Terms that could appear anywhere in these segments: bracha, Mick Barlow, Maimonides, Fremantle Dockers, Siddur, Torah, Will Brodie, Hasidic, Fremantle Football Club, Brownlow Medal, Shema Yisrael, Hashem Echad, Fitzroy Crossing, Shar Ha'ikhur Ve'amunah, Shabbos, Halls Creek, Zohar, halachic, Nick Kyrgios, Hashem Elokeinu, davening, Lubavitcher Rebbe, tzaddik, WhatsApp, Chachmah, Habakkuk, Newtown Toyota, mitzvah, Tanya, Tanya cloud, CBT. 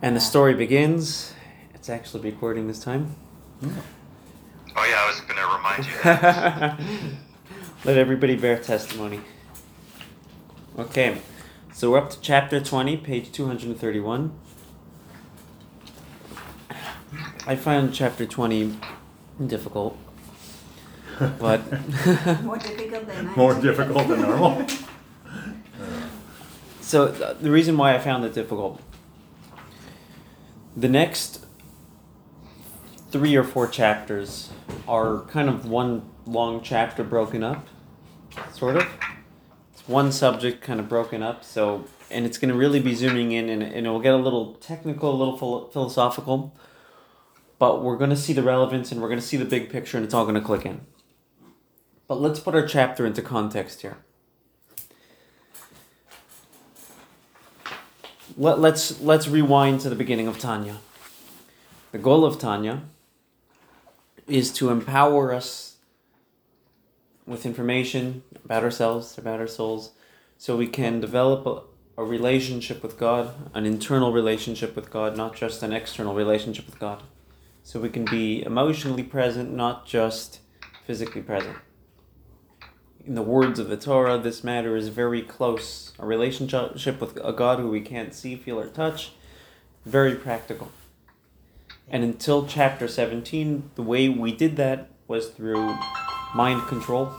And the story begins. It's actually recording this time. Oh yeah, I was going to remind you that. Let everybody bear testimony. Okay, so we're up to chapter 20, page 231. I found chapter 20 difficult, but... More difficult than normal. So the reason why I found it difficult, the next 3 or 4 chapters are kind of one long chapter broken up, sort of. It's one subject kind of broken up, so, and it's going to really be zooming in, and it will get a little technical, a little philosophical, but we're going to see the relevance, and we're going to see the big picture, and it's all going to click in. But let's put our chapter into context here. Let's rewind to the beginning of Tanya. The goal of Tanya is to empower us with information about ourselves, about our souls, so we can develop a relationship with God, an internal relationship with God, not just an external relationship with God. So we can be emotionally present, not just physically present. In the words of the Torah, this matter is very close. A relationship with a God who we can't see, feel, or touch. Very practical. And until chapter 17, the way we did that was through mind control.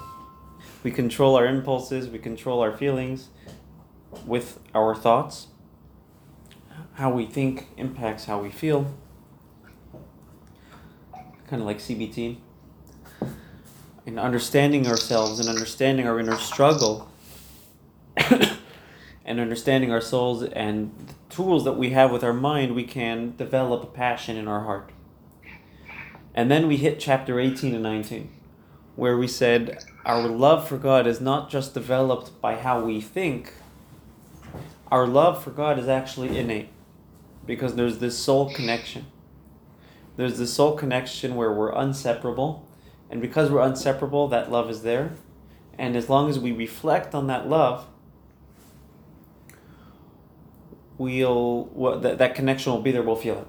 We control our impulses, we control our feelings with our thoughts. How we think impacts how we feel. Kind of like CBT. And understanding ourselves and understanding our inner struggle and understanding our souls and the tools that we have with our mind, we can develop a passion in our heart. And then we hit chapter 18 and 19, where we said our love for God is not just developed by how we think. Our love for God is actually innate, because there's this soul connection. There's this soul connection where we're inseparable. And because we're inseparable, that love is there. And as long as we reflect on that love, that connection will be there, we'll feel it.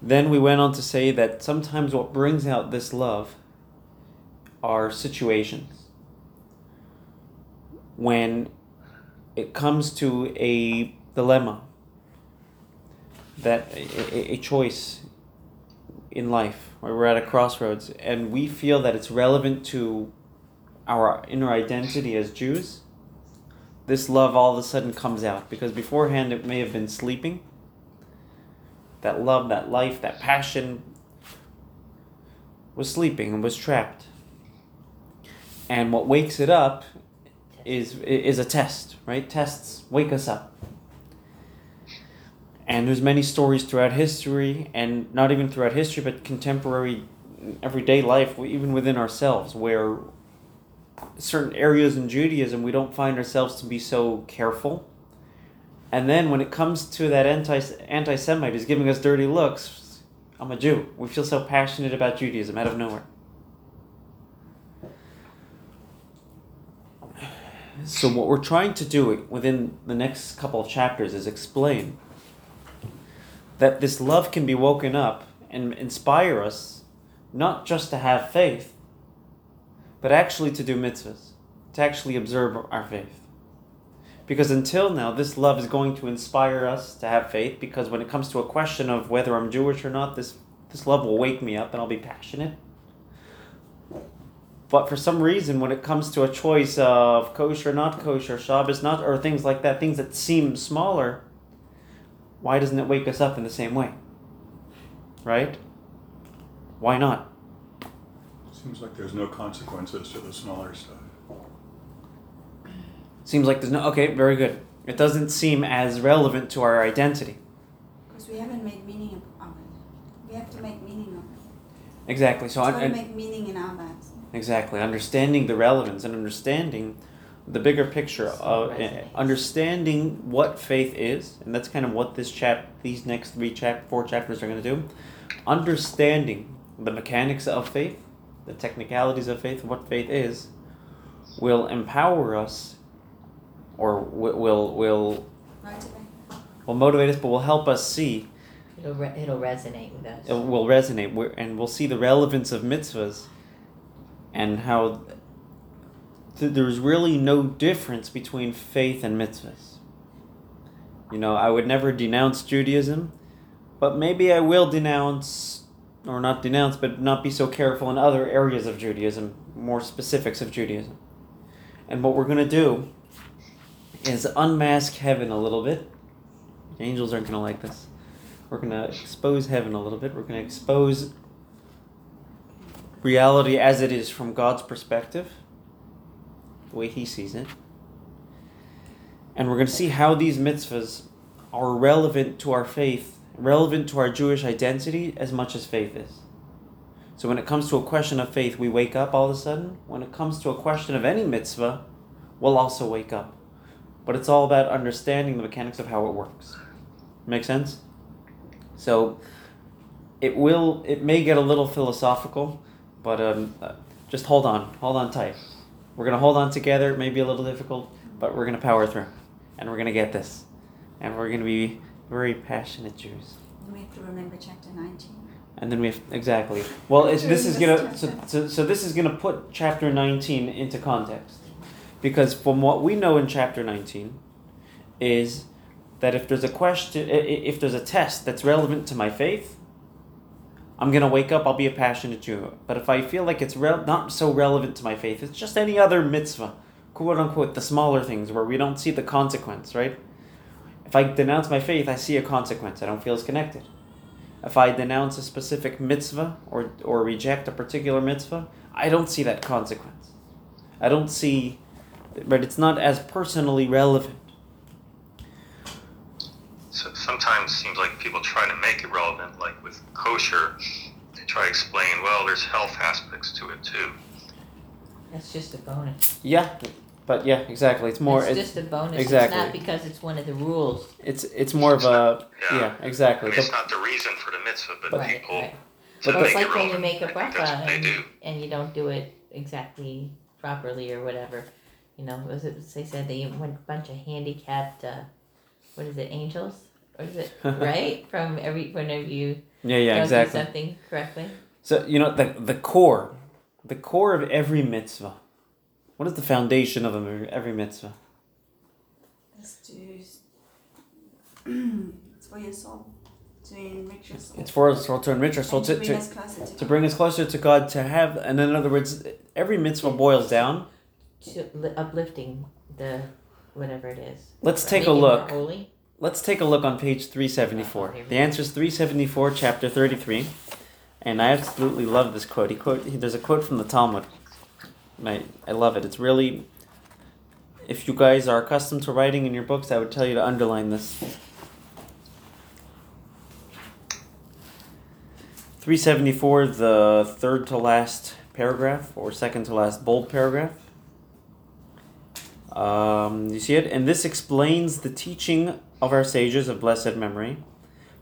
Then we went on to say that sometimes what brings out this love are situations. When it comes to a dilemma, that a choice in life, where we're at a crossroads, and we feel that it's relevant to our inner identity as Jews, this love all of a sudden comes out, because beforehand it may have been sleeping. That love, that life, that passion was sleeping and was trapped. And what wakes it up is a test, right? Tests wake us up. And there's many stories throughout history, and not even throughout history, but contemporary, everyday life, even within ourselves, where certain areas in Judaism, we don't find ourselves to be so careful. And then when it comes to that anti-Semite who's giving us dirty looks, I'm a Jew. We feel so passionate about Judaism out of nowhere. So what we're trying to do within the next couple of chapters is explain that this love can be woken up and inspire us not just to have faith, but actually to do mitzvahs, to actually observe our faith. Because until now, this love is going to inspire us to have faith, because when it comes to a question of whether I'm Jewish or not, this love will wake me up and I'll be passionate. But for some reason, when it comes to a choice of kosher, not kosher, Shabbos, not, or things like that, things that seem smaller, why doesn't it wake us up in the same way? Right? Why not? Seems like there's no consequences to the smaller stuff. Seems like there's no... Okay, very good. It doesn't seem as relevant to our identity. Because we haven't made meaning of it. We have to make meaning of it. Exactly. So we make meaning in our lives. Exactly. Understanding the relevance and understanding the bigger picture of understanding what faith is, and that's kind of what these next 4 chapters are going to do. Understanding the mechanics of faith, the technicalities of faith, what faith is, will empower us, or will will motivate us, but will help us see. It'll resonate with us. It will resonate, and we'll see the relevance of mitzvahs and how there's really no difference between faith and mitzvahs. You know, I would never denounce Judaism, but maybe I will denounce, or not denounce, but not be so careful in other areas of Judaism, more specifics of Judaism. And what we're going to do is unmask heaven a little bit. The angels aren't going to like this. We're going to expose heaven a little bit. We're going to expose reality as it is from God's perspective, the way He sees it. And we're going to see how these mitzvahs are relevant to our faith, relevant to our Jewish identity as much as faith is. So when it comes to a question of faith, we wake up all of a sudden. When it comes to a question of any mitzvah, we'll also wake up. But it's all about understanding the mechanics of how it works. Make sense? So it may get a little philosophical, but just hold on tight. We're going to hold on together. It may be a little difficult, but we're going to power through, and we're going to get this, and we're going to be very passionate Jews. And we have to remember chapter 19. And then we have, exactly. Well, this is going to put chapter 19 into context, because from what we know in chapter 19 is that if there's a question, if there's a test that's relevant to my faith, I'm going to wake up, I'll be a passionate Jew. But if I feel like it's not so relevant to my faith, it's just any other mitzvah, quote unquote, the smaller things where we don't see the consequence, right? If I denounce my faith, I see a consequence. I don't feel as connected. If I denounce a specific mitzvah or reject a particular mitzvah, I don't see that consequence. I don't see, but it's not as personally relevant. So it sometimes seems like people try to make it relevant, like with kosher, they try to explain, well, there's health aspects to it too. That's just a bonus. Yeah, but yeah, exactly. It's more. It's just a bonus. Exactly. It's not because it's one of the rules. It's more of a, yeah exactly. I mean, it's not the reason for the mitzvah, but right, people. Right. But well, it's like when you make a bracha and you don't do it exactly properly or whatever. You know, they said they went a bunch of handicapped. What is it, angels? Or is it right from every one of you? Yeah, don't exactly. Do something correctly. So you know the core of every mitzvah. What is the foundation of every mitzvah? It's for your soul, to enrich your soul. It's for our soul to enrich our soul, and to bring us closer to God. To have, and in other words, every mitzvah boils down to uplifting the. Whatever it is. Let's take a look. Let's take a look on page 374. The answer is 374, chapter 33. And I absolutely love this quote. There's a quote from the Talmud. I love it. It's really, if you guys are accustomed to writing in your books, I would tell you to underline this. 374, the third to last paragraph, or second to last bold paragraph. You see it? And this explains the teaching of our sages of blessed memory.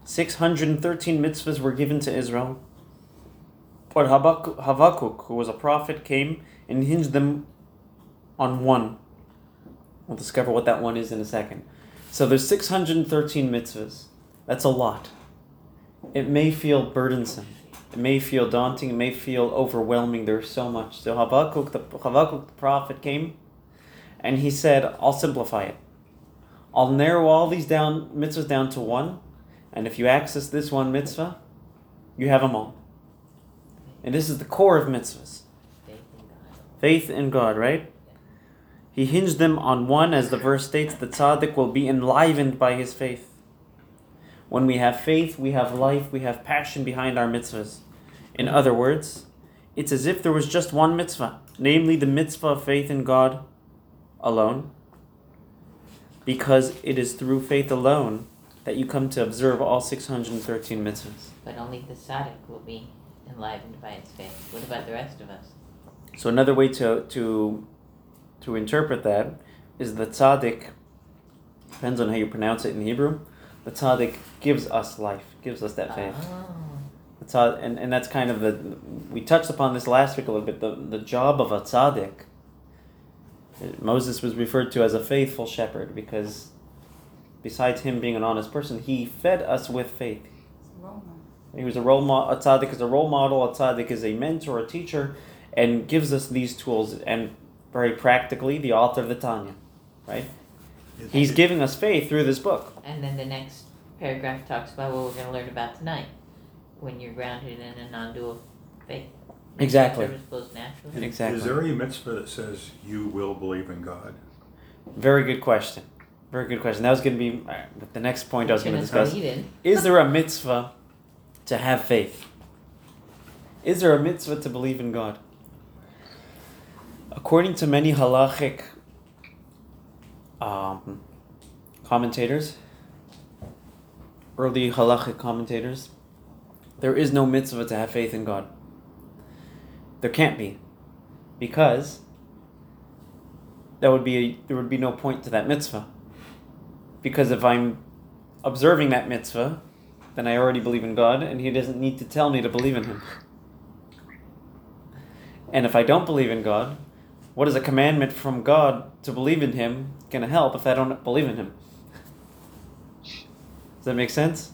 613 mitzvahs were given to Israel. But Habakkuk, who was a prophet, came and hinged them on one. We'll discover what that one is in a second. So there's 613 mitzvahs. That's a lot. It may feel burdensome. It may feel daunting. It may feel overwhelming. There's so much. So Habakkuk the prophet came. And he said, I'll simplify it. I'll narrow all these mitzvahs down to one. And if you access this one mitzvah, you have them all. And this is the core of mitzvahs. Faith in God, right? He hinged them on one, as the verse states, the tzaddik will be enlivened by his faith. When we have faith, we have life, we have passion behind our mitzvahs. In other words, it's as if there was just one mitzvah, namely the mitzvah of faith in God alone, because it is through faith alone that you come to observe all 613 mitzvahs. But only the tzaddik will be enlivened by its faith. What about the rest of us? So another way to interpret that is the tzaddik, depends on how you pronounce it in Hebrew, the tzaddik gives us life, gives us that faith. The tzaddik, and that's kind of we touched upon this last week a little bit, the job of a tzaddik. Moses was referred to as a faithful shepherd because besides him being an honest person, he fed us with faith. He was a role model. A tzaddik is a role model. A tzaddik is a mentor, a teacher, and gives us these tools. And very practically, the author of the Tanya, right? He's giving us faith through this book. And then the next paragraph talks about what we're going to learn about tonight, when you're grounded in a non-dual faith. Exactly. And exactly. Is there any mitzvah that says you will believe in God? Very good question. Very good question. That was going to be the next point I was going to discuss. Is there a mitzvah to have faith? Is there a mitzvah to believe in God? According to many halachic commentators, early halachic commentators, there is no mitzvah to have faith in God. There can't be, because there would be no point to that mitzvah. Because if I'm observing that mitzvah, then I already believe in God, and He doesn't need to tell me to believe in Him. And if I don't believe in God, what is a commandment from God to believe in Him going to help if I don't believe in Him? Does that make sense?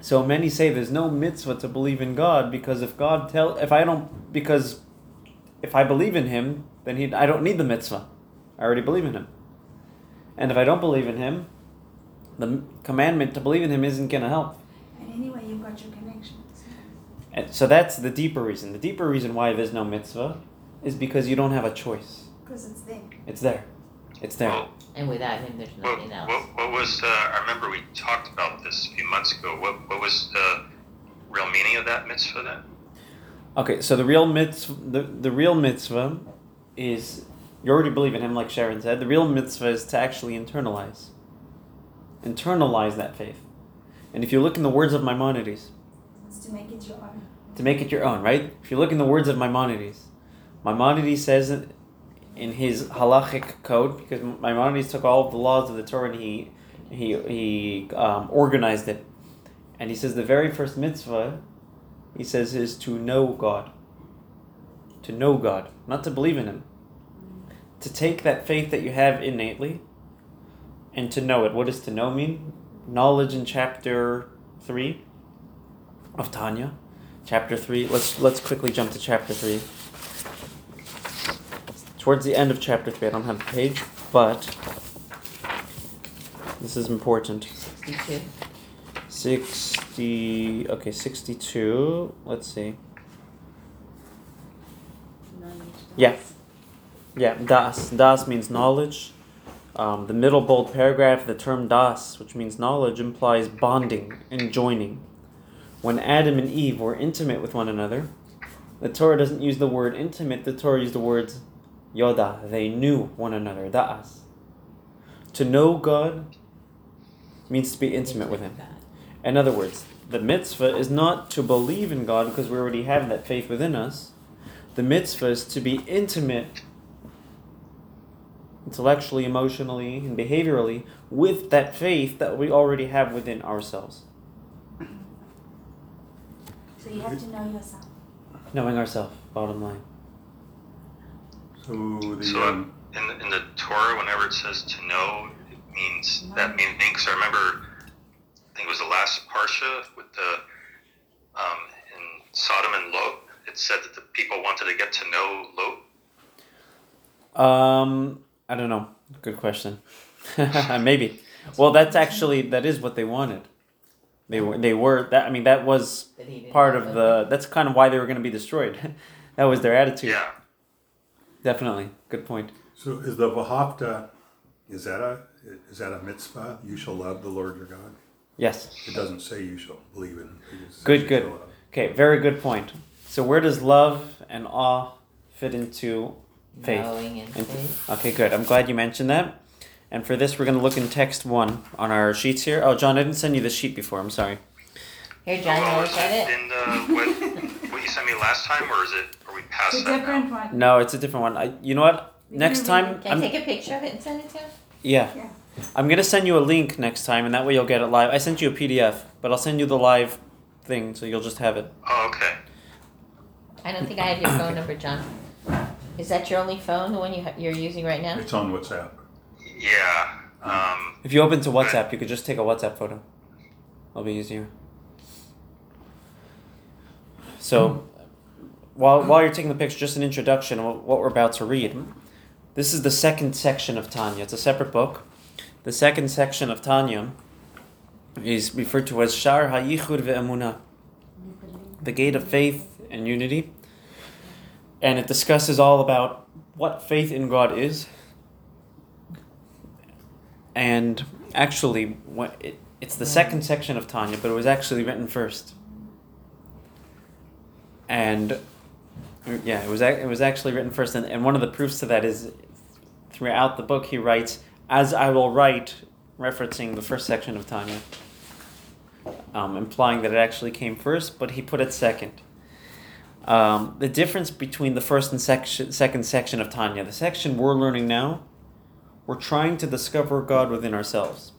So many say there's no mitzvah to believe in God because if I believe in Him, then I don't need the mitzvah. I already believe in Him. And if I don't believe in Him, the commandment to believe in Him isn't going to help. And anyway, you've got your connections. And so that's the deeper reason. The deeper reason why there's no mitzvah is because you don't have a choice. Because it's there. It's there. It's there. Well, and without Him, there's nothing else. What was? I remember we talked about this a few months ago. What was the real meaning of that mitzvah then? Okay, so the real mitzvah is, you already believe in Him, like Sharon said. The real mitzvah is to actually internalize that faith. And if you look in the words of Maimonides, it's to make it your own. To make it your own, right? If you look in the words of Maimonides, Maimonides says in his halachic code, because Maimonides took all of the laws of the Torah and he organized it, and he says the very first mitzvah, he says, is to know God. To know God, not to believe in Him. To take that faith that you have innately and to know it. What does to know mean? Knowledge in chapter 3 of Tanya. Chapter 3. Let's quickly jump to chapter 3. Towards the end of chapter 3. I don't have the page, but this is important. 62. 60. Okay, 62. Let's see. Yeah. Yeah, das. Das means knowledge. The middle bold paragraph, the term das, which means knowledge, implies bonding and joining. When Adam and Eve were intimate with one another, the Torah doesn't use the word intimate, the Torah used the words yoda. They knew one another, das. To know God means to be intimate with Him. In other words, the mitzvah is not to believe in God because we already have that faith within us. The mitzvah is to be intimate intellectually, emotionally, and behaviorally with that faith that we already have within ourselves. So you have to know yourself. Knowing ourselves, bottom line. So in the Torah, whenever it says to know, it means that main thing. Because I remember, I think it was the last Parsha with the in Sodom and Lot, it said that the people wanted to get to know Lot. I don't know. Good question. Maybe. Well, that is what they wanted. That was part of the. That's kind of why they were going to be destroyed. That was their attitude. Yeah. Definitely. Good point. So is the Vahavta? Is that a mitzvah? You shall love the Lord your God. Yes. It doesn't say you shall believe in Him. Good. Okay. Very good point. So where does love and awe fit into? Faith. Okay, good. I'm glad you mentioned that. And for this, we're going to look in text 1 on our sheets here. Oh, John, I didn't send you the sheet before. I'm sorry. Here, John, you look at it. And what you sent me last time, or is it? Are we past that? It's a different one. No, it's a different one. You know what? Next time. Can I take a picture of it and send it to him? Yeah. I'm going to send you a link next time, and that way you'll get it live. I sent you a PDF, but I'll send you the live thing, so you'll just have it. Oh, okay. I don't think I have your phone number, John. Is that your only phone, the one you're using right now? It's on WhatsApp. Yeah. If you open to WhatsApp, you could just take a WhatsApp photo. It'll be easier. So, while you're taking the picture, just an introduction of what we're about to read. This is the second section of Tanya. It's a separate book. The second section of Tanya is referred to as Shar Ha'ikhur Ve'amunah, the gate of faith and unity. And it discusses all about what faith in God is. And actually, it's the second section of Tanya, but it was actually written first. And yeah, it was actually written first. And one of the proofs to that is throughout the book he writes, "As I will write," referencing the first section of Tanya, implying that it actually came first, but he put it second. The difference between the first and second section of Tanya, the section we're learning now, we're trying to discover God within ourselves.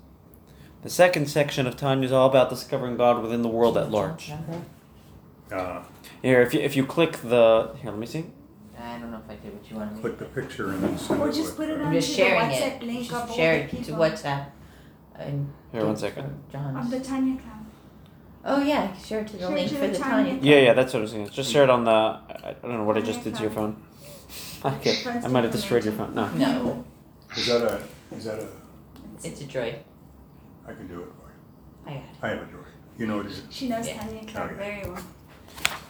The second section of Tanya is all about discovering God within the world at large. Here, if you click the... Here, let me see. I don't know if I did what you wanted me to do. Click the picture and then send it. Or just put it on the WhatsApp link. Just share it to WhatsApp. Here, 1 second. On the Tanya cloud. Oh, yeah. Share it to the link for the Tanya cloud. Yeah, that's what I was saying. Just share it on the... I don't know what I just did to your phone. Okay, I might have destroyed your phone. No. Is that a... It's a droid. I can do it for you. I have a droid. You know what it is. She knows Tanya cloud very well.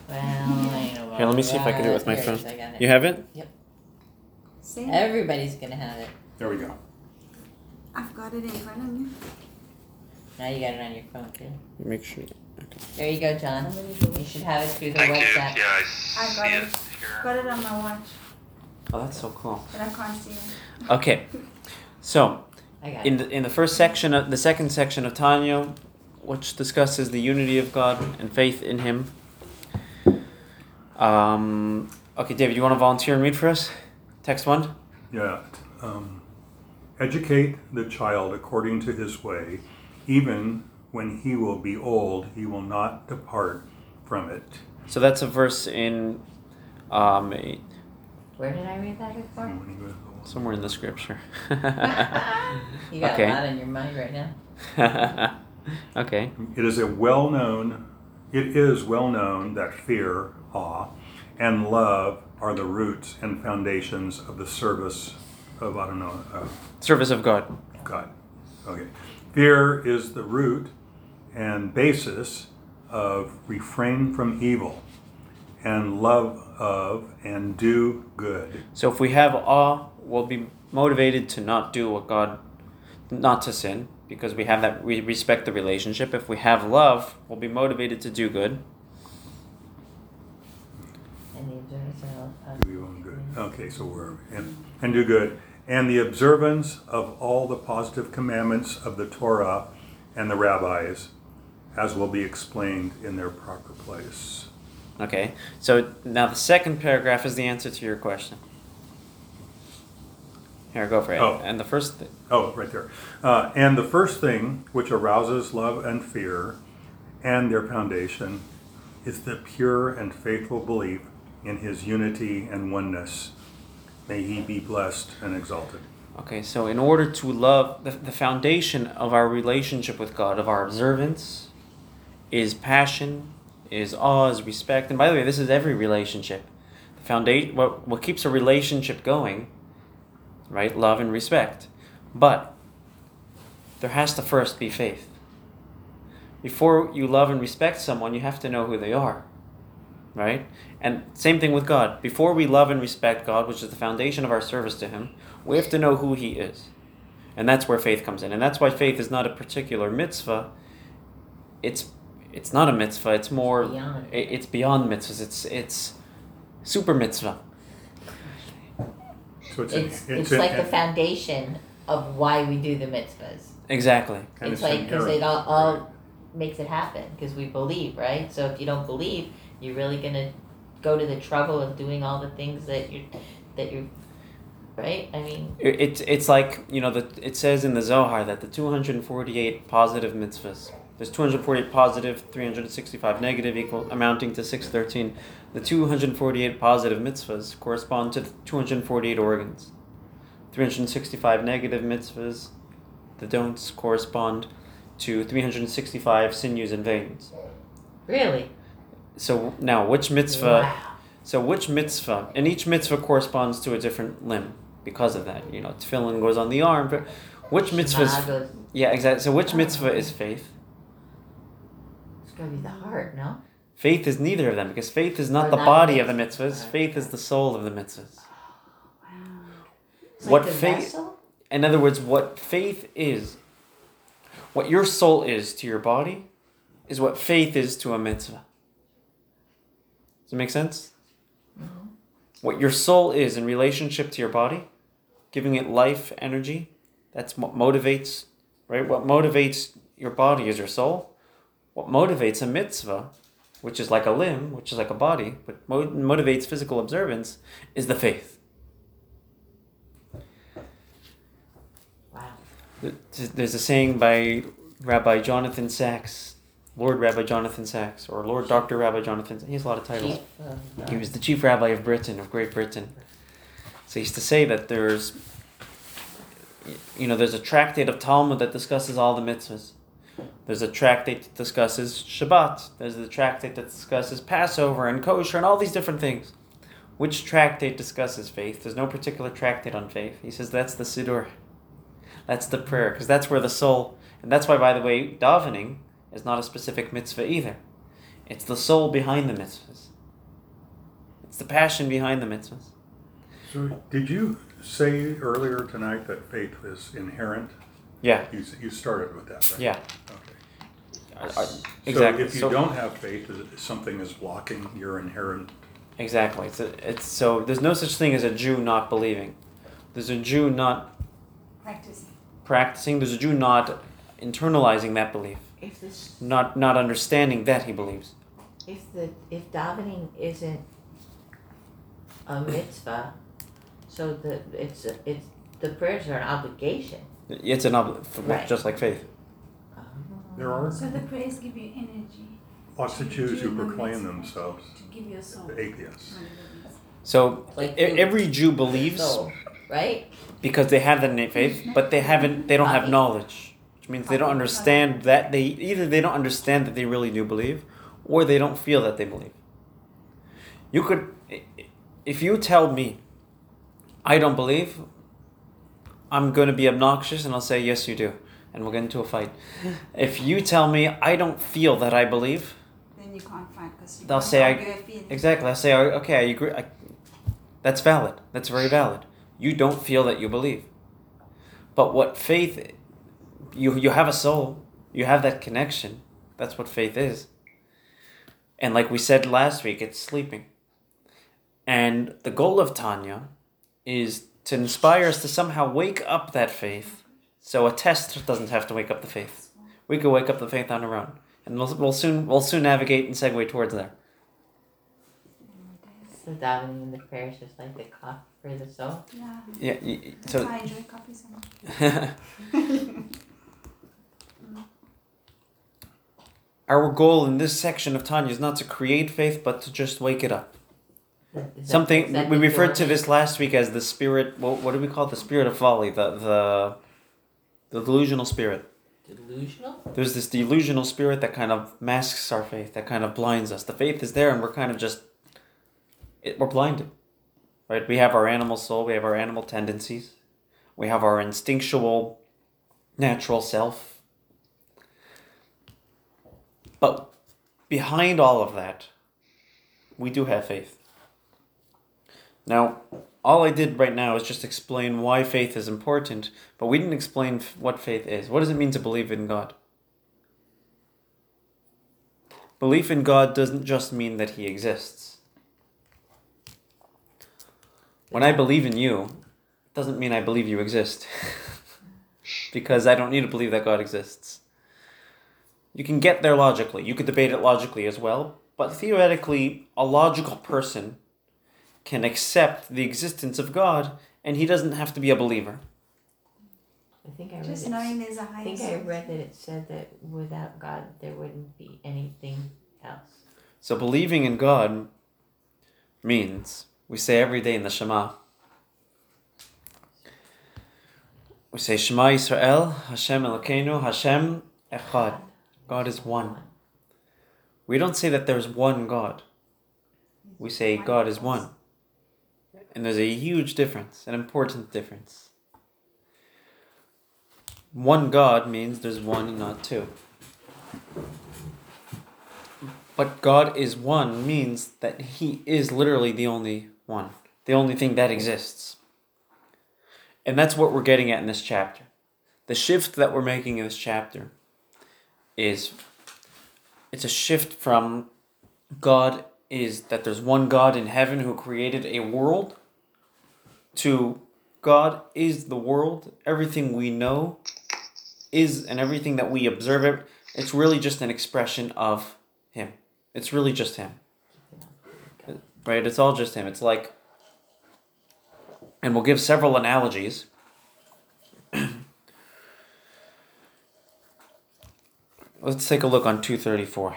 Well, here, let me see if I can do it with my phone. You have it? Yep. See? Everybody's going to have it. There we go. I've got it in front of me. Now you got it on your phone, too. Make sure. Okay. There you go, John. You should have it through the WhatsApp. Yeah, I got it. Here. Got it on my watch. Oh, that's so cool. But I can't see it. Okay. So, in the first section, the second section of Tanya, which discusses the unity of God and faith in Him. Okay, David, you want to volunteer and read for us? Text 1? Yeah. Educate the child according to his way. Even when he will be old, he will not depart from it. So that's a verse in... Where did I read that before? Somewhere in the scripture. You got a lot on your mind right now. Okay. It is well known that fear, awe, and love are the roots and foundations of the service of, service of God. God. Okay. Fear is the root and basis of refrain from evil and love of and do good. So if we have awe, we'll be motivated to not do what God, not to sin, because we have that, we respect the relationship. If we have love, we'll be motivated to do good. Okay, so we're and do good. And the observance of all the positive commandments of the Torah and the rabbis, as will be explained in their proper place. Okay, so now the second paragraph is the answer to your question. Here, go for it. Oh. And the first thing. Oh, right there. And the first thing which arouses love and fear and their foundation is the pure and faithful belief in His unity and oneness. May He be blessed and exalted. Okay, so in order to love, the foundation of our relationship with God, of our observance, is passion, is awe, is respect. And by the way, this is every relationship. The foundation, what keeps a relationship going, right? Love and respect. But there has to first be faith. Before you love and respect someone, you have to know who they are. Right? And same thing with God. Before we love and respect God, which is the foundation of our service to Him, we have to know who He is. And that's where faith comes in. And that's why faith is not a particular mitzvah. It's not a mitzvah. It's more... Beyond. It's beyond mitzvahs. It's super mitzvah. So it's like the foundation of why we do the mitzvahs. Exactly. And it's like, because it all makes it happen. Because we believe, right? So if you don't believe... You're really gonna go to the trouble of doing all the things that you're, right? I mean, it's like, it says in the Zohar that the 248 positive mitzvahs. There's 248 positive, 365 negative, equal amounting to 613. The 248 positive mitzvahs correspond to the 248 organs. 365 negative mitzvahs, the don'ts correspond to 365 sinews and veins. Really? So now, which mitzvah? Wow. So which mitzvah? And each mitzvah corresponds to a different limb because of that. You know, tefillin goes on the arm. But which mitzvah? Yeah, exactly. So which mitzvah is faith? It's going to be the heart, no? Faith is neither of them, because faith is not the body of the mitzvahs. Faith is the soul of the mitzvahs. Oh, wow. It's what like faith? Vessel? In other words, what faith is, what your soul is to your body, is what faith is to a mitzvah. Does it make sense? Mm-hmm. What your soul is in relationship to your body, giving it life, energy, that's what motivates, right? What motivates your body is your soul. What motivates a mitzvah, which is like a limb, which is like a body, but motivates physical observance, is the faith. Wow. There's a saying by Rabbi Jonathan Sacks, Lord Rabbi Jonathan Sacks, or Lord Dr. Rabbi Jonathan Sacks. He has a lot of titles. He was the chief rabbi of Britain, of Great Britain. So he used to say that there's a tractate of Talmud that discusses all the mitzvahs. There's a tractate that discusses Shabbat. There's a tractate that discusses Passover and kosher and all these different things. Which tractate discusses faith? There's no particular tractate on faith. He says that's the Siddur. That's the prayer, because that's where the soul... And that's why, by the way, davening is not a specific mitzvah either. It's the soul behind the mitzvahs. It's the passion behind the mitzvahs. So did you say earlier tonight that faith is inherent? Yeah. You started with that, right? Yeah. Okay. Exactly. So if you don't have faith, something is blocking your inherent... Exactly. So there's no such thing as a Jew not believing. There's a Jew not... Practicing. There's a Jew not internalizing that belief. If this... Not understanding that he believes. If davening isn't a mitzvah, so the prayers are an obligation. It's an obligation, right. Just like faith. There are. So the prayers give you energy. Lots of Jews who proclaim themselves to give you a soul. Atheists. So like every Jew believes, soul, right? Because they have that innate faith, but they don't have knowledge, which means they don't understand that they really do believe, or they don't feel that they believe. If you tell me, I don't believe. I'm going to be obnoxious and I'll say, yes, you do. And we'll get into a fight. If you tell me I don't feel that I believe, then you can't fight because they'll say, I'll say, okay, I agree. That's valid. That's very valid. You don't feel that you believe. But what faith, you have a soul. You have that connection. That's what faith is. And like we said last week, it's sleeping. And the goal of Tanya is to inspire us to somehow wake up that faith, so a test doesn't have to wake up the faith. We can wake up the faith on our own, and we'll soon navigate and segue towards there. So davening in the prayer is just like the cup for the soul. Yeah. Yeah. So I enjoy coffee so much. Our goal in this section of Tanya is not to create faith, but to just wake it up. Something we referred to this last week as the spirit. What do we call it? The spirit of folly, the delusional spirit. Delusional. There's this delusional spirit that kind of masks our faith, that kind of blinds us. The faith is there, and we're kind of we're blinded, right? We have our animal soul, we have our animal tendencies, we have our instinctual, natural self. But behind all of that, we do have faith. Now, all I did right now is just explain why faith is important, but we didn't explain what faith is. What does it mean to believe in God? Belief in God doesn't just mean that He exists. When I believe in you, it doesn't mean I believe you exist, because I don't need to believe that God exists. You can get there logically. You could debate it logically as well, but theoretically, a logical person can accept the existence of God, and he doesn't have to be a believer. I think I read just knowing there's a higher. I think I read that it said that without God there wouldn't be anything else. So believing in God means we say every day in the Shema, We say Shema Yisrael, Hashem Elokeinu, Hashem Echad. God is one. We don't say that there's one God. We say God is one. And there's a huge difference, an important difference. One God means there's one and not two. But God is one means that He is literally the only one, the only thing that exists. And that's what we're getting at in this chapter. The shift that we're making in this chapter is, it's a shift from God is that there's one God in heaven who created a world, to God is the world. Everything we know is, and everything that we observe, it's really just an expression of Him. It's really just Him. Right? It's all just Him. It's like, and we'll give several analogies. Let's take a look on 234.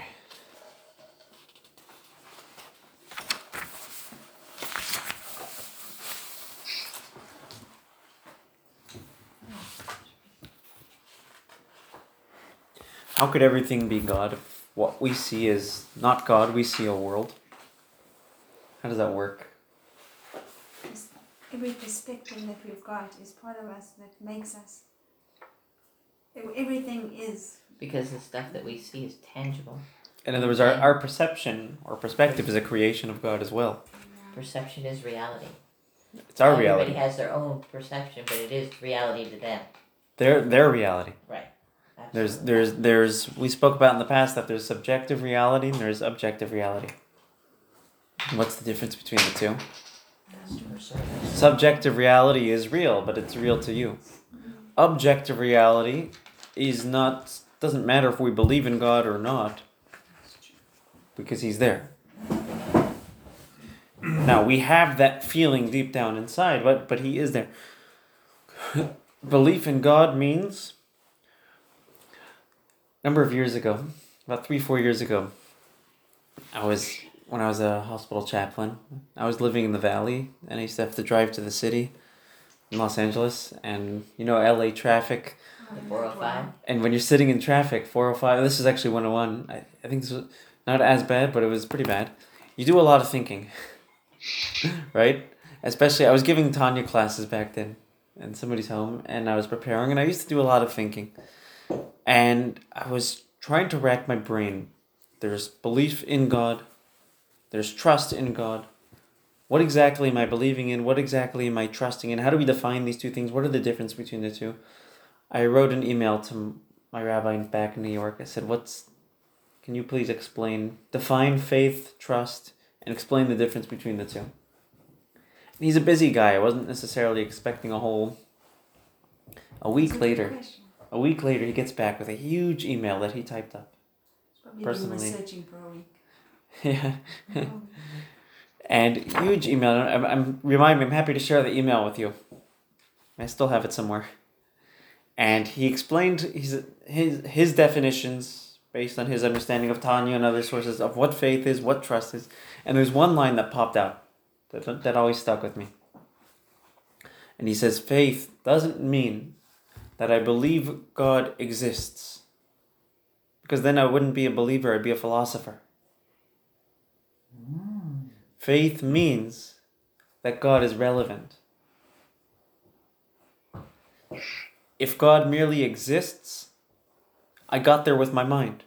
How could everything be God if what we see is not God, we see a world? How does that work? Every perspective that we've got is part of us that makes us. Everything is. Because the stuff that we see is tangible. In other words, our perception or perspective is a creation of God as well. Yeah. Perception is reality. It's our reality. Everybody has their own perception, but it is reality to them. Their reality. Right. Absolutely. There's we spoke about in the past that there's subjective reality and there's objective reality. What's the difference between the two? Subjective reality is real, but it's real to you. Objective reality is not, doesn't matter if we believe in God or not, because He's there. Now, we have that feeling deep down inside, but He is there. Belief in God means, a number of years ago, about 3-4 years ago, when I was a hospital chaplain, I was living in the valley, and I used to have to drive to the city in Los Angeles, and you know, LA traffic. The 405. And when you're sitting in traffic, 405, this is actually 101. I think this was not as bad, but it was pretty bad. You do a lot of thinking, right? Especially, I was giving Tanya classes back then in somebody's home, and I was preparing, and I used to do a lot of thinking. And I was trying to rack my brain. There's belief in God. There's trust in God. What exactly am I believing in? What exactly am I trusting in? How do we define these two things? What are the difference between the two? I wrote an email to my rabbi back in New York. I said, can you please define faith, trust, and explain the difference between the two? And he's a busy guy. I wasn't necessarily expecting A week later, he gets back with a huge email that he typed up. Personally. Searching for a week. Yeah. And huge email. I'm happy to share the email with you. I still have it somewhere. And he explained his definitions based on his understanding of Tanya and other sources of what faith is, what trust is. And there's one line that popped out that always stuck with me. And he says, faith doesn't mean that I believe God exists. Because then I wouldn't be a believer, I'd be a philosopher. Faith means that God is relevant. If God merely exists, I got there with my mind.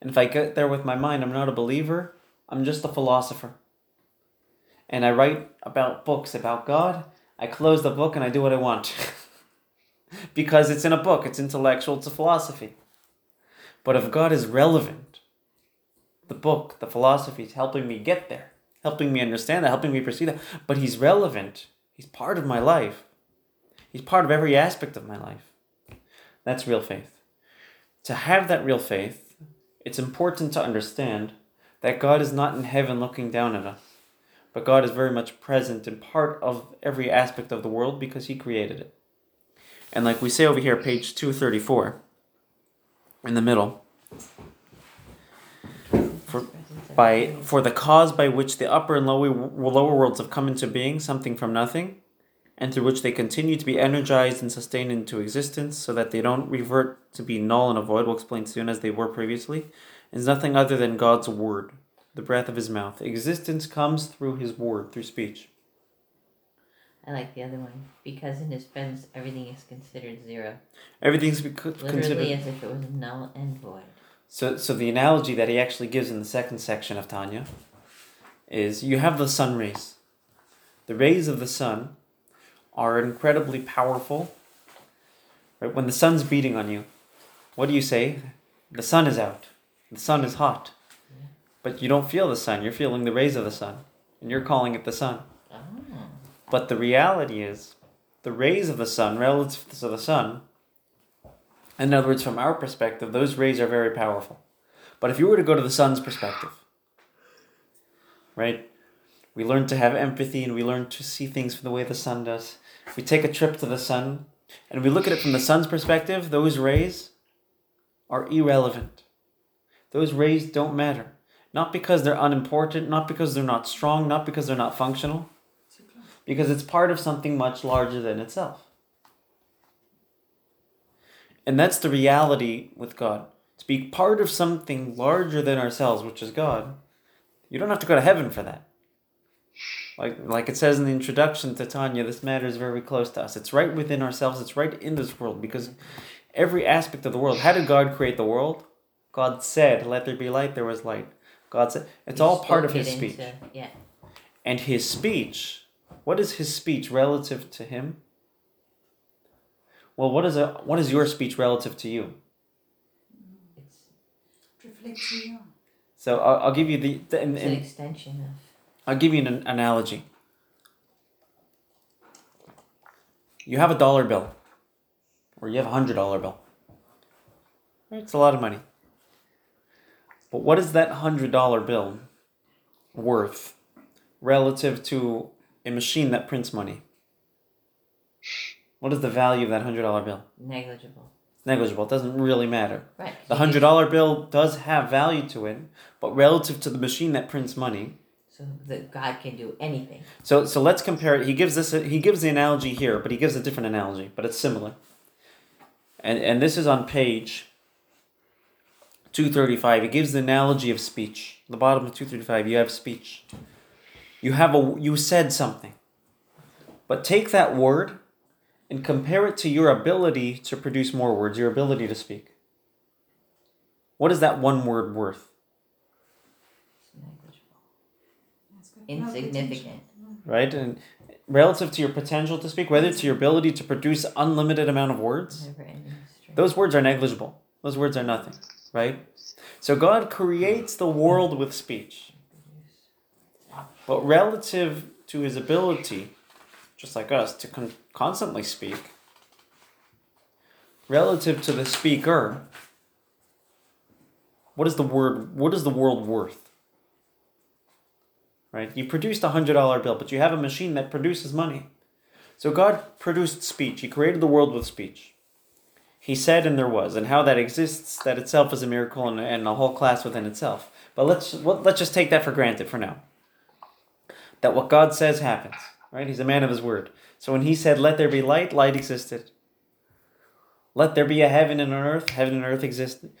And if I get there with my mind, I'm not a believer, I'm just a philosopher. And I write about books about God, I close the book and I do what I want. Because it's in a book, it's intellectual, it's a philosophy. But if God is relevant, the book, the philosophy is helping me get there. Helping me understand that, helping me perceive that. But He's relevant. He's part of my life. He's part of every aspect of my life. That's real faith. To have that real faith, it's important to understand that God is not in heaven looking down at us, but God is very much present and part of every aspect of the world because He created it. And like we say over here, page 234, in the middle, for the cause by which the upper and lower worlds have come into being, something from nothing, and through which they continue to be energized and sustained into existence so that they don't revert to be null and void, we'll explain soon, as they were previously, is nothing other than God's word, the breath of his mouth. Existence comes through his word, through speech. I like the other one. Because in his presence, everything is considered zero. Everything's considered... Literally as if it was null and void. So the analogy that he actually gives in the second section of Tanya is you have the sun rays. The rays of the sun are incredibly powerful. Right? When the sun's beating on you, what do you say? The sun is out. The sun is hot. Yeah. But you don't feel the sun. You're feeling the rays of the sun. And you're calling it the sun. Oh. But the reality is, the rays of the sun, relative to the sun, in other words, from our perspective, those rays are very powerful. But if you were to go to the sun's perspective, right? We learn to have empathy and we learn to see things from the way the sun does. We take a trip to the sun and we look at it from the sun's perspective, those rays are irrelevant. Those rays don't matter. Not because they're unimportant, not because they're not strong, not because they're not functional. Because it's part of something much larger than itself. And that's the reality with God. To be part of something larger than ourselves, which is God, you don't have to go to heaven for that. Like it says in the introduction to Tanya, this matter is very close to us. It's right within ourselves. It's right in this world. Because every aspect of the world, how did God create the world? God said, let there be light, there was light. God said, it's all part of his speech. Yeah. And his speech... What is his speech relative to him? Well, what is your speech relative to you? It reflects you. So I'll give you an extension of. I'll give you an analogy. You have $1 bill, or you have $100 bill. It's a lot of money. But what is that $100 bill worth relative to a machine that prints money? What is the value of that $100 bill? Negligible. It's negligible. It doesn't really matter. Right. The $100 bill does have value to it, but relative to the machine that prints money. So that God can do anything. So let's compare it. He gives the analogy here, but he gives a different analogy, but it's similar. And this is on page 235. It gives the analogy of speech. The bottom of 235, you have speech. You said something, but take that word and compare it to your ability to produce more words, your ability to speak. What is that one word worth? Insignificant. Right? And relative to your potential to speak, whether to your ability to produce unlimited amount of words, those words are negligible. Those words are nothing, right? So God creates the world with speech. But relative to his ability, just like us, to constantly speak, relative to the speaker, what is the world worth? Right? You produced a $100 bill, but you have a machine that produces money. So God produced speech. He created the world with speech. He said, and there was, and how that exists, that itself is a miracle and a whole class within itself. But let's just take that for granted for now. That what God says happens, right? He's a man of his word. So when he said, let there be light, light existed. Let there be a heaven and an earth, heaven and earth existed.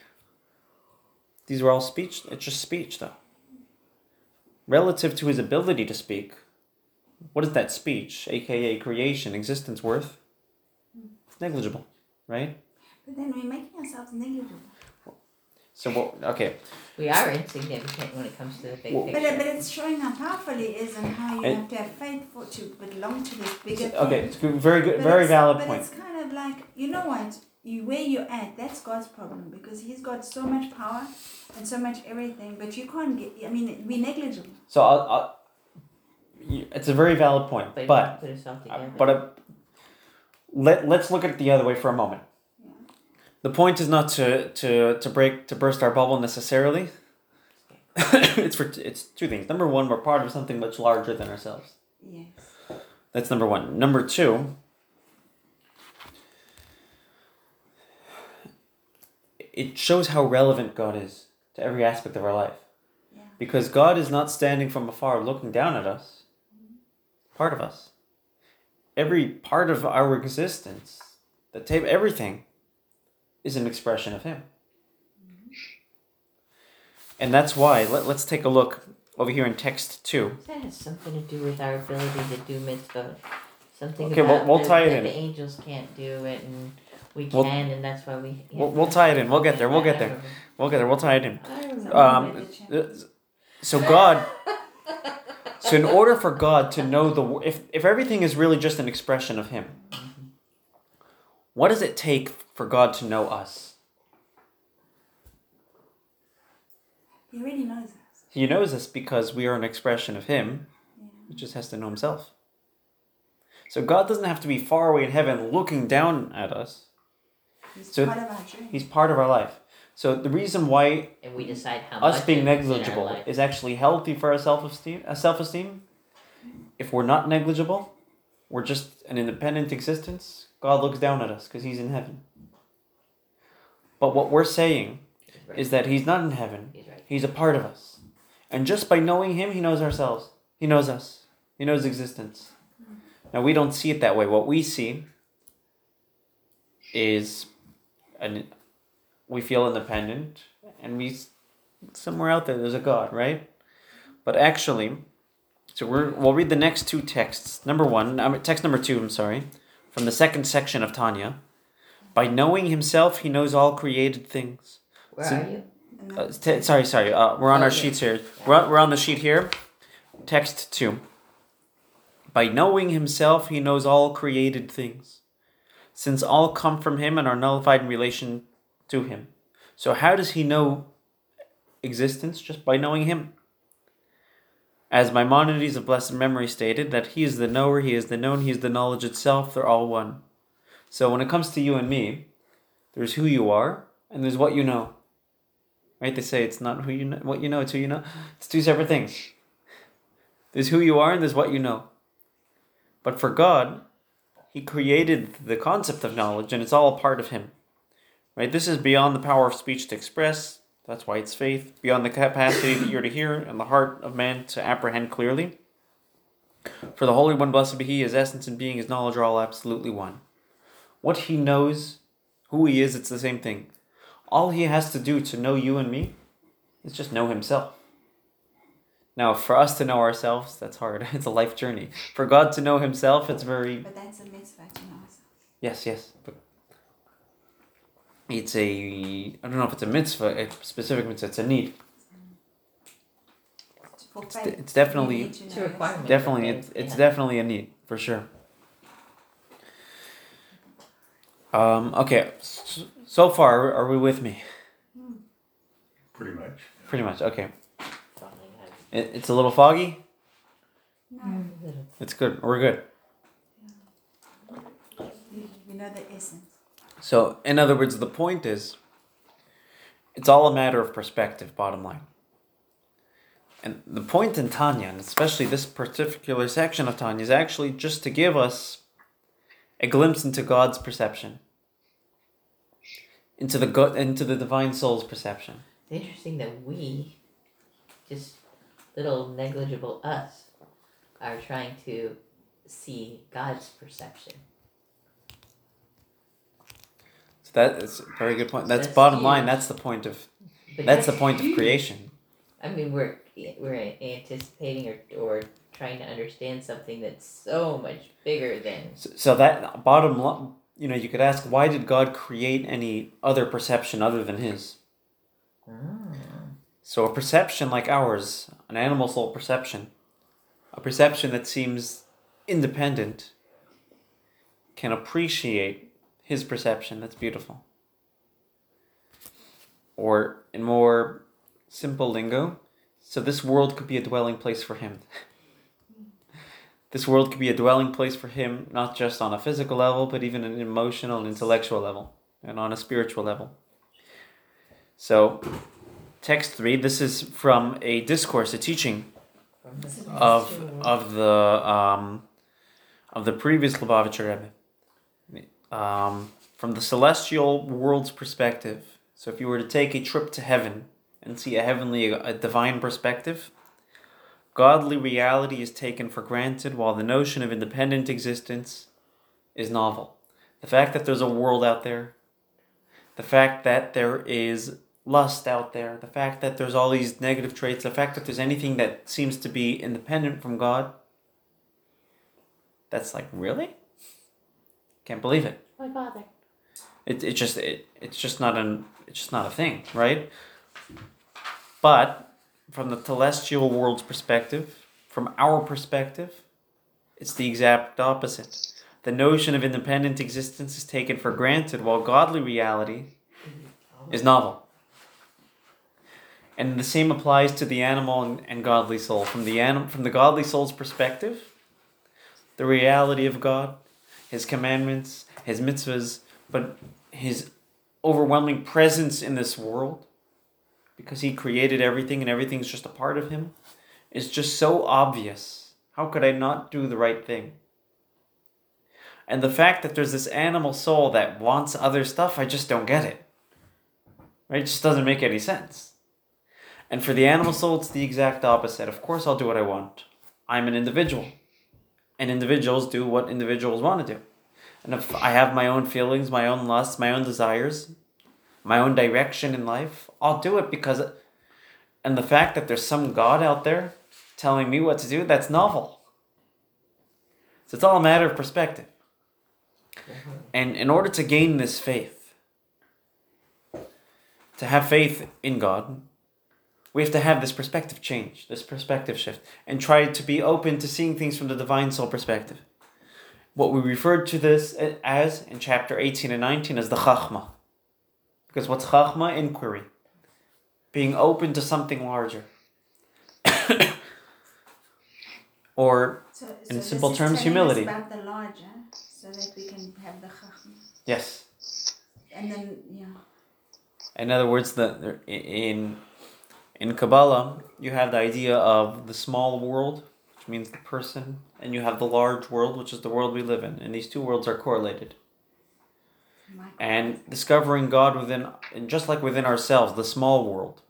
These were all speech. It's just speech, though. Relative to his ability to speak, what is that speech, a.k.a. creation, existence worth? It's negligible, right? But then we're making ourselves negligible. So, okay. We are insignificant when it comes to the big picture. But it's showing how powerful it is and how you have to have faith for to belong to this bigger thing. Okay, it's very good, very valid point. But it's kind of like, you know what, where you're at, that's God's problem because he's got so much power and so much everything, but you can't get, I mean, we're negligible. So, it's a very valid point, let's look at it the other way for a moment. The point is not to burst our bubble necessarily. It's two things. Number one, we're part of something much larger than ourselves. Yes. That's number one. Number two, it shows how relevant God is to every aspect of our life. Yeah. Because God is not standing from afar looking down at us. Part of us. every part of our existence, the table, everything is an expression of Him. And that's why, let's take a look over here in text 2. That has something to do with our ability to do mitzvot. Something okay, about we'll tie it in. The angels can't do it, and we can, and that's why we... We'll tie it in. We'll get there. We'll tie it in. So God... So in order for God to know the... If everything is really just an expression of Him, what does it take for God to know us? He already knows us. He knows us because we are an expression of Him. Yeah. He just has to know Himself. So God doesn't have to be far away in heaven looking down at us. He's part of our dream. He's part of our life. So the reason why and we decide how us being negligible is actually healthy for our self-esteem. If we're not negligible, we're just an independent existence, God looks down at us because He's in heaven. But what we're saying is that He's not in heaven. He's a part of us. And just by knowing Him, He knows ourselves. He knows us. He knows existence. Now, we don't see it that way. What we see is... we feel independent, and we somewhere out there there's a God, right? But actually, so we'll read the next two texts. Text number 2. I'm sorry, from the second section of Tanya. By knowing Himself, He knows all created things. Where are you? Sorry. We're on our sheets here. We're on the sheet here. Text 2. By knowing Himself, He knows all created things, since all come from Him and are nullified in relation to Him. So how does He know existence? Just by knowing Him. As Maimonides of blessed memory stated, that He is the knower, He is the known, He is the knowledge itself, they're all one. So when it comes to you and me, there's who you are, and there's what you know. Right? They say it's not who you know, what you know, it's who you know. It's two separate things. There's who you are, and there's what you know. But for God, He created the concept of knowledge, and it's all a part of Him. Right, this is beyond the power of speech to express. That's why it's faith. Beyond the capacity of the ear to hear and the heart of man to apprehend clearly. For the Holy One, blessed be He, His essence and being, His knowledge are all absolutely one. What He knows, who He is, it's the same thing. All He has to do to know you and me is just know Himself. Now, for us to know ourselves, that's hard. It's a life journey. For God to know Himself, it's very... But that's a mitzvah to know ourselves. Yes. But it's a, I don't know if it's a mitzvah, a specific mitzvah, it's a need. It's definitely, definitely a need, for sure. Okay, so far, are we with me? Pretty much, okay. It's a little foggy? No. It's good, we're good. We know the essence. So, in other words, the point is, it's all a matter of perspective, bottom line. And the point in Tanya, and especially this particular section of Tanya, is actually just to give us a glimpse into God's perception. Into the divine soul's perception. It's interesting that we, just little negligible us, are trying to see God's perception. That is a very good point. That's bottom line. That's the point of. That's the point of creation. I mean, we're anticipating or trying to understand something that's so much bigger than. So that bottom line, you could ask, why did God create any other perception other than His? Ah. So a perception like ours, an animal soul perception, a perception that seems independent, can appreciate His perception. That's beautiful. Or in more simple lingo, so this world could be a dwelling place for Him. This world could be a dwelling place for Him, not just on a physical level, but even an emotional and intellectual level, and on a spiritual level. So, text 3, this is from a discourse, a teaching of the previous Lubavitcher Rebbe. From the celestial world's perspective. So if you were to take a trip to heaven and see a divine perspective, Godly reality is taken for granted, while the notion of independent existence is novel. The fact that there's a world out there, the fact that there is lust out there, the fact that there's all these negative traits, the fact that there's anything that seems to be independent from God, that's like, really? Can't believe it. Why bother? It's just not a thing, right? But from the celestial world's perspective, from our perspective, it's the exact opposite. The notion of independent existence is taken for granted, while godly reality is novel. And the same applies to the animal and godly soul. From the godly soul's perspective, the reality of God, His commandments, His mitzvahs, but His overwhelming presence in this world, because He created everything and everything's just a part of Him, is just so obvious. How could I not do the right thing? And the fact that there's this animal soul that wants other stuff, I just don't get it. Right? It just doesn't make any sense. And for the animal soul, it's the exact opposite. Of course I'll do what I want. I'm an individual. And individuals do what individuals want to do. And if I have my own feelings, my own lusts, my own desires, my own direction in life, I'll do it because... And the fact that there's some God out there telling me what to do, that's novel. So it's all a matter of perspective. And in order to gain this faith, to have faith in God, we have to have this perspective change, this perspective shift, and try to be open to seeing things from the divine soul perspective. What we referred to this as in chapter 18 and 19 as the Chachmah. Because what's Chachmah? Inquiry. Being open to something larger. Or, in simple terms, humility. About the larger, so that we can have the Chachmah. Yes. And then, yeah. In other words, in Kabbalah, you have the idea of the small world, which means the person, and you have the large world, which is the world we live in. And these two worlds are correlated. And discovering God within, and just like within ourselves, the small world.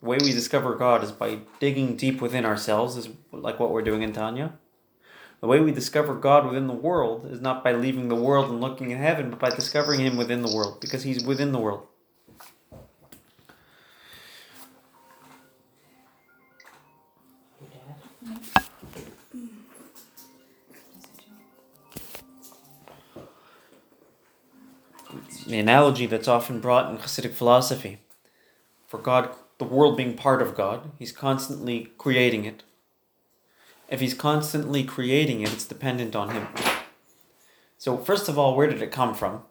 The way we discover God is by digging deep within ourselves, is like what we're doing in Tanya. The way we discover God within the world is not by leaving the world and looking at heaven, but by discovering Him within the world, because He's within the world. The analogy that's often brought in Hasidic philosophy, for God, the world being part of God, He's constantly creating it. If He's constantly creating it, it's dependent on Him. So first of all, where did it come from?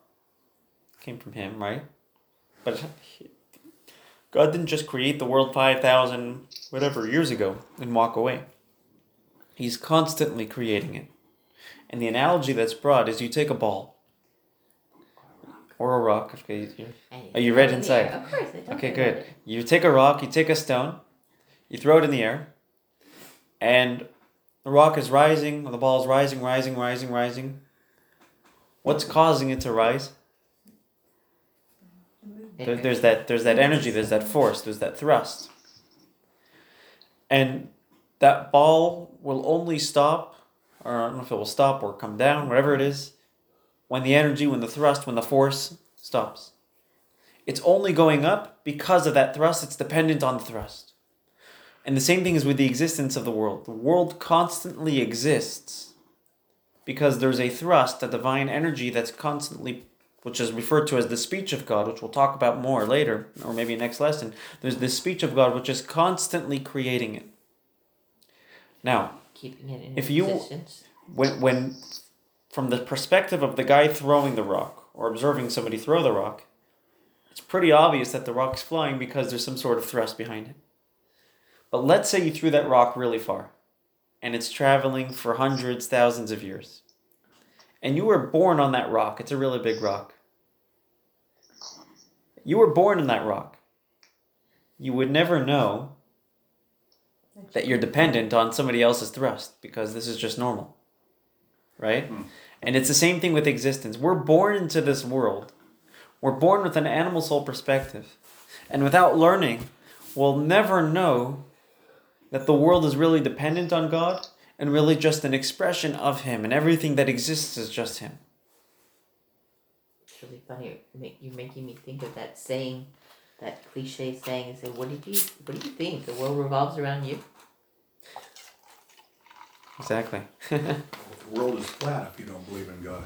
It came from Him, right? But God didn't just create the world 5,000 whatever years ago and walk away. He's constantly creating it. And the analogy that's brought is you take a ball, or a rock. Okay, are you red inside? Yeah, of course. Okay, good. You take a rock, you take a stone, you throw it in the air, and the rock is rising, or the ball is rising. What's causing it to rise? There's that energy, there's that force, there's that thrust. And that ball will only stop, or I don't know if it will stop or come down, whatever it is, when the energy, when the thrust, when the force stops. It's only going up because of that thrust. It's dependent on the thrust. And the same thing is with the existence of the world. The world constantly exists because there's a thrust, a divine energy that's constantly, which is referred to as the speech of God, which we'll talk about more later, or maybe next lesson. There's this speech of God which is constantly creating it. Now, keeping it in existence. When from the perspective of the guy throwing the rock, or observing somebody throw the rock, it's pretty obvious that the rock's flying because there's some sort of thrust behind it. But let's say you threw that rock really far, and it's traveling for hundreds, thousands of years. And you were born on that rock. It's a really big rock. You were born in that rock. You would never know that you're dependent on somebody else's thrust, because this is just normal. Right? And it's the same thing with existence. We're born into this world. We're born with an animal soul perspective. And without learning, we'll never know that the world is really dependent on God and really just an expression of Him, and everything that exists is just Him. It's really funny. You're making me think of that saying, that cliche saying. Say, what do you think? The world revolves around you. Exactly. The world is flat if you don't believe in God.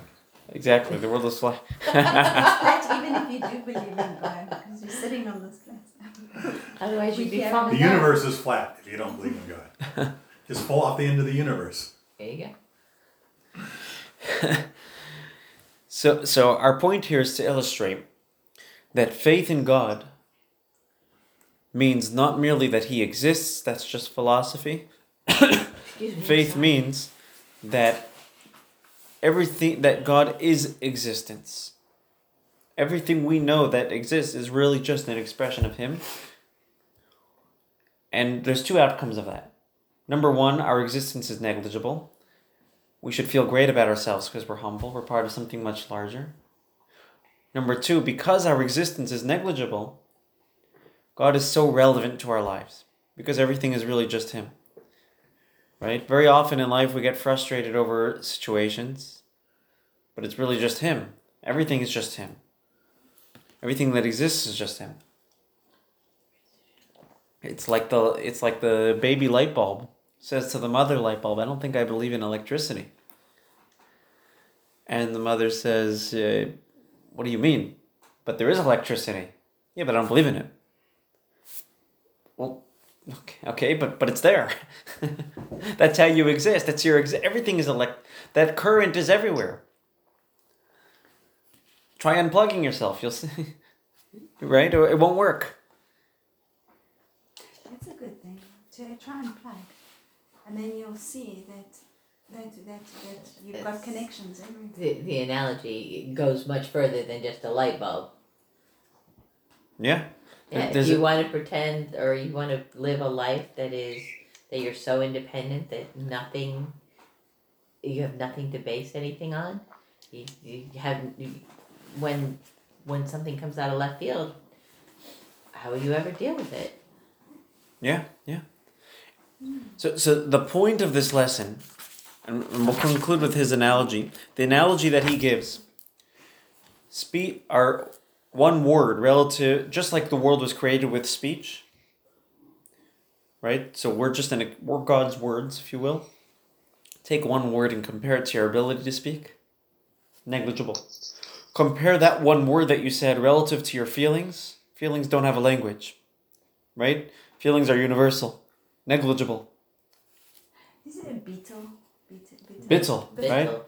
Exactly, the world is flat. It's flat even if you do believe in God, because you're sitting on this place. Otherwise, you'd be falling down. The universe is flat if you don't believe in God. Just fall off the end of the universe. There you go. So our point here is to illustrate that faith in God means not merely that He exists. That's just philosophy. Faith means that everything, that God is existence. Everything we know that exists is really just an expression of Him. And there's two outcomes of that. Number one, our existence is negligible. We should feel great about ourselves because we're humble. We're part of something much larger. Number two, because our existence is negligible, God is so relevant to our lives because everything is really just Him. Right? Very often in life we get frustrated over situations, but it's really just Him. Everything is just Him. Everything that exists is just Him. It's like the baby light bulb says to the mother light bulb, I don't think I believe in electricity. And the mother says, what do you mean? But there is electricity. Yeah, but I don't believe in it. Well, okay, but it's there. That's how you exist. That's your everything is that current is everywhere. Try unplugging yourself. You'll see, right? It won't work. That's a good thing to try and plug, and then you'll see that you've got connections everywhere. The analogy goes much further than just a light bulb. Yeah. Yeah, if you want to pretend or you want to live a life that you're so independent that you have nothing to base anything on. When something comes out of left field, how will you ever deal with it? Yeah. So the point of this lesson, and we'll conclude with his analogy. The analogy that he gives, one word relative, just like the world was created with speech, right? So we're God's words, if you will. Take one word and compare it to your ability to speak. Negligible. Compare that one word that you said relative to your feelings. Feelings don't have a language, right? Feelings are universal. Negligible. Is it a beetle? Bittel, right?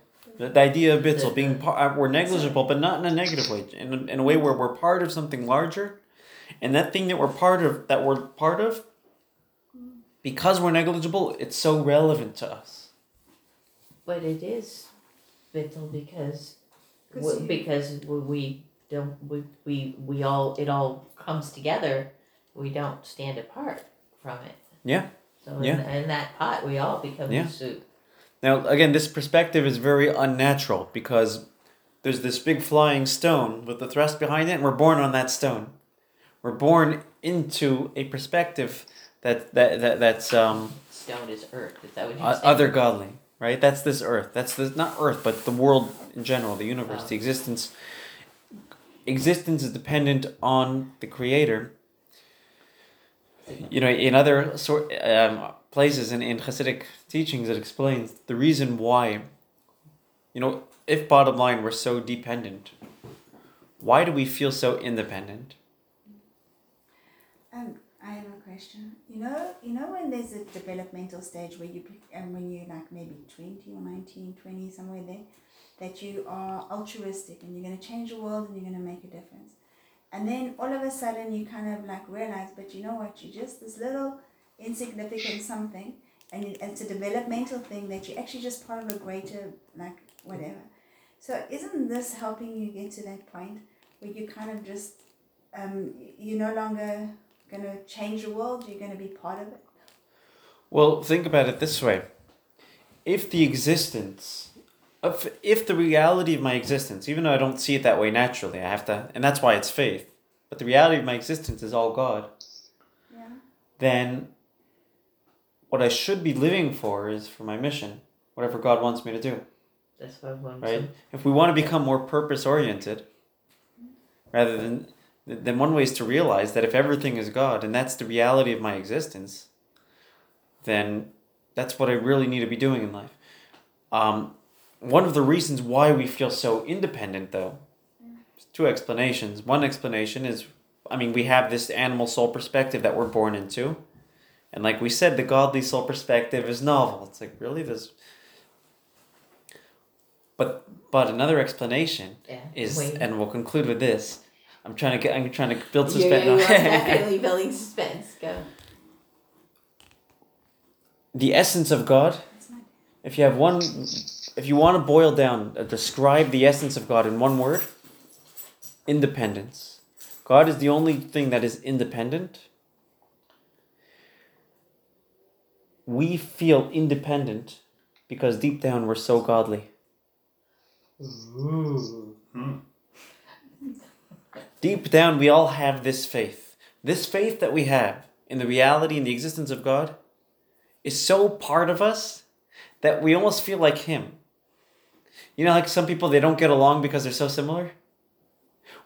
The idea of bitzel, being part, we're negligible, but not in a negative way, in a way where we're part of something larger, and that thing that we're part of, because we're negligible, it's so relevant to us. But it is bitzel because it all comes together. We don't stand apart from it. Yeah. So in that pot, we all become a soup. Now, again, this perspective is very unnatural because there's this big flying stone with the thrust behind it, and we're born on that stone. We're born into a perspective that's stone is earth. Is that what you're saying? Other godly, right? That's this earth. That's this, not earth, but the world in general, the universe, the existence. Existence is dependent on the Creator. You know, in other places in Hasidic teachings, it explains the reason why, you know, if bottom line we're so dependent, why do we feel so independent? I have a question. You know when there's a developmental stage where you, when you're like maybe 20 or 19, 20, somewhere there, that you are altruistic and you're going to change the world and you're going to make a difference. And then all of a sudden you kind of like realize, but you know what, you're just this little insignificant something, and it's a developmental thing that you're actually just part of a greater, like, whatever. So isn't this helping you get to that point where you kind of just, you're no longer going to change the world, you're going to be part of it? Well, think about it this way. If the reality of my existence, even though I don't see it that way naturally, I have to, and that's why it's faith, but the reality of my existence is all God, then what I should be living for is for my mission, whatever God wants me to do. That's what I want. Right? If we want to become more purpose-oriented, rather than one way is to realize that if everything is God and that's the reality of my existence, then that's what I really need to be doing in life. One of the reasons why we feel so independent, though, is two explanations. One explanation is, we have this animal soul perspective that we're born into. And like we said, the godly soul perspective is novel. It's like, really? This... But another explanation is, and we'll conclude with this. I'm trying to build suspense. You're definitely building suspense. Go. The essence of God. If you want to boil down, describe the essence of God in one word. Independence. God is the only thing that is independent. We feel independent because deep down we're so godly. Ooh. Deep down, we all have this faith. This faith that we have in the reality and the existence of God is so part of us that we almost feel like Him. You know, like some people, they don't get along because they're so similar.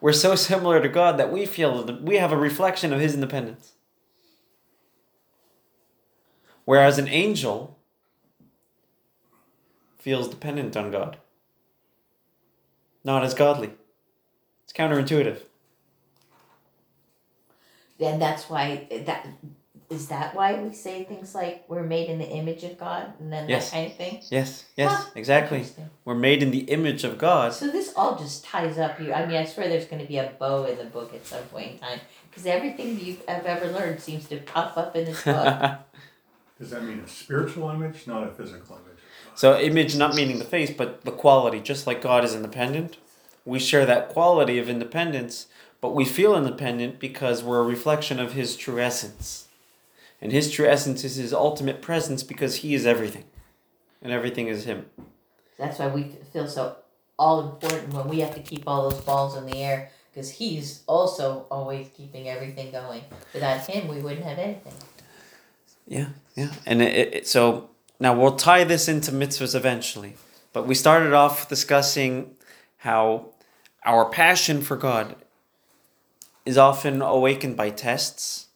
We're so similar to God that we feel that we have a reflection of His independence. Whereas an angel feels dependent on God. Not as godly. It's counterintuitive. And that's why is that why we say things like we're made in the image of God and then that kind of thing? Yes, exactly. We're made in the image of God. So this all just ties up. I swear there's going to be a bow in the book at some point in time because everything you have ever learned seems to pop up in this book. Does that mean a spiritual image, not a physical image? So image not meaning the face, but the quality. Just like God is independent, we share that quality of independence, but we feel independent because we're a reflection of His true essence. And His true essence is His ultimate presence because He is everything. And everything is Him. That's why we feel so all-important when we have to keep all those balls in the air because He's also always keeping everything going. Without Him, we wouldn't have anything. Yeah. And so... Now, we'll tie this into mitzvahs eventually, but we started off discussing how our passion for God is often awakened by tests,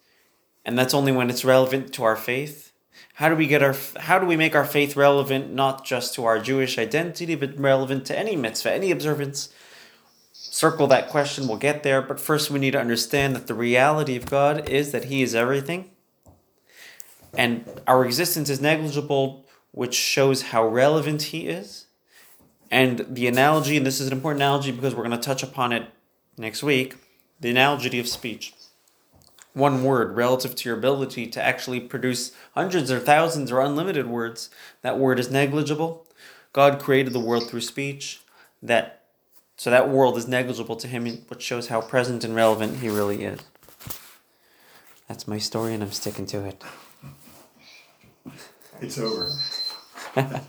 and that's only when it's relevant to our faith. How do we make our faith relevant not just to our Jewish identity, but relevant to any mitzvah, any observance? Circle that question, we'll get there, but first we need to understand that the reality of God is that He is everything. And our existence is negligible, which shows how relevant He is. And the analogy, and this is an important analogy because we're going to touch upon it next week, the analogy of speech. One word relative to your ability to actually produce hundreds or thousands or unlimited words, that word is negligible. God created the world through speech. So that world is negligible to Him, which shows how present and relevant He really is. That's my story and I'm sticking to it. It's over.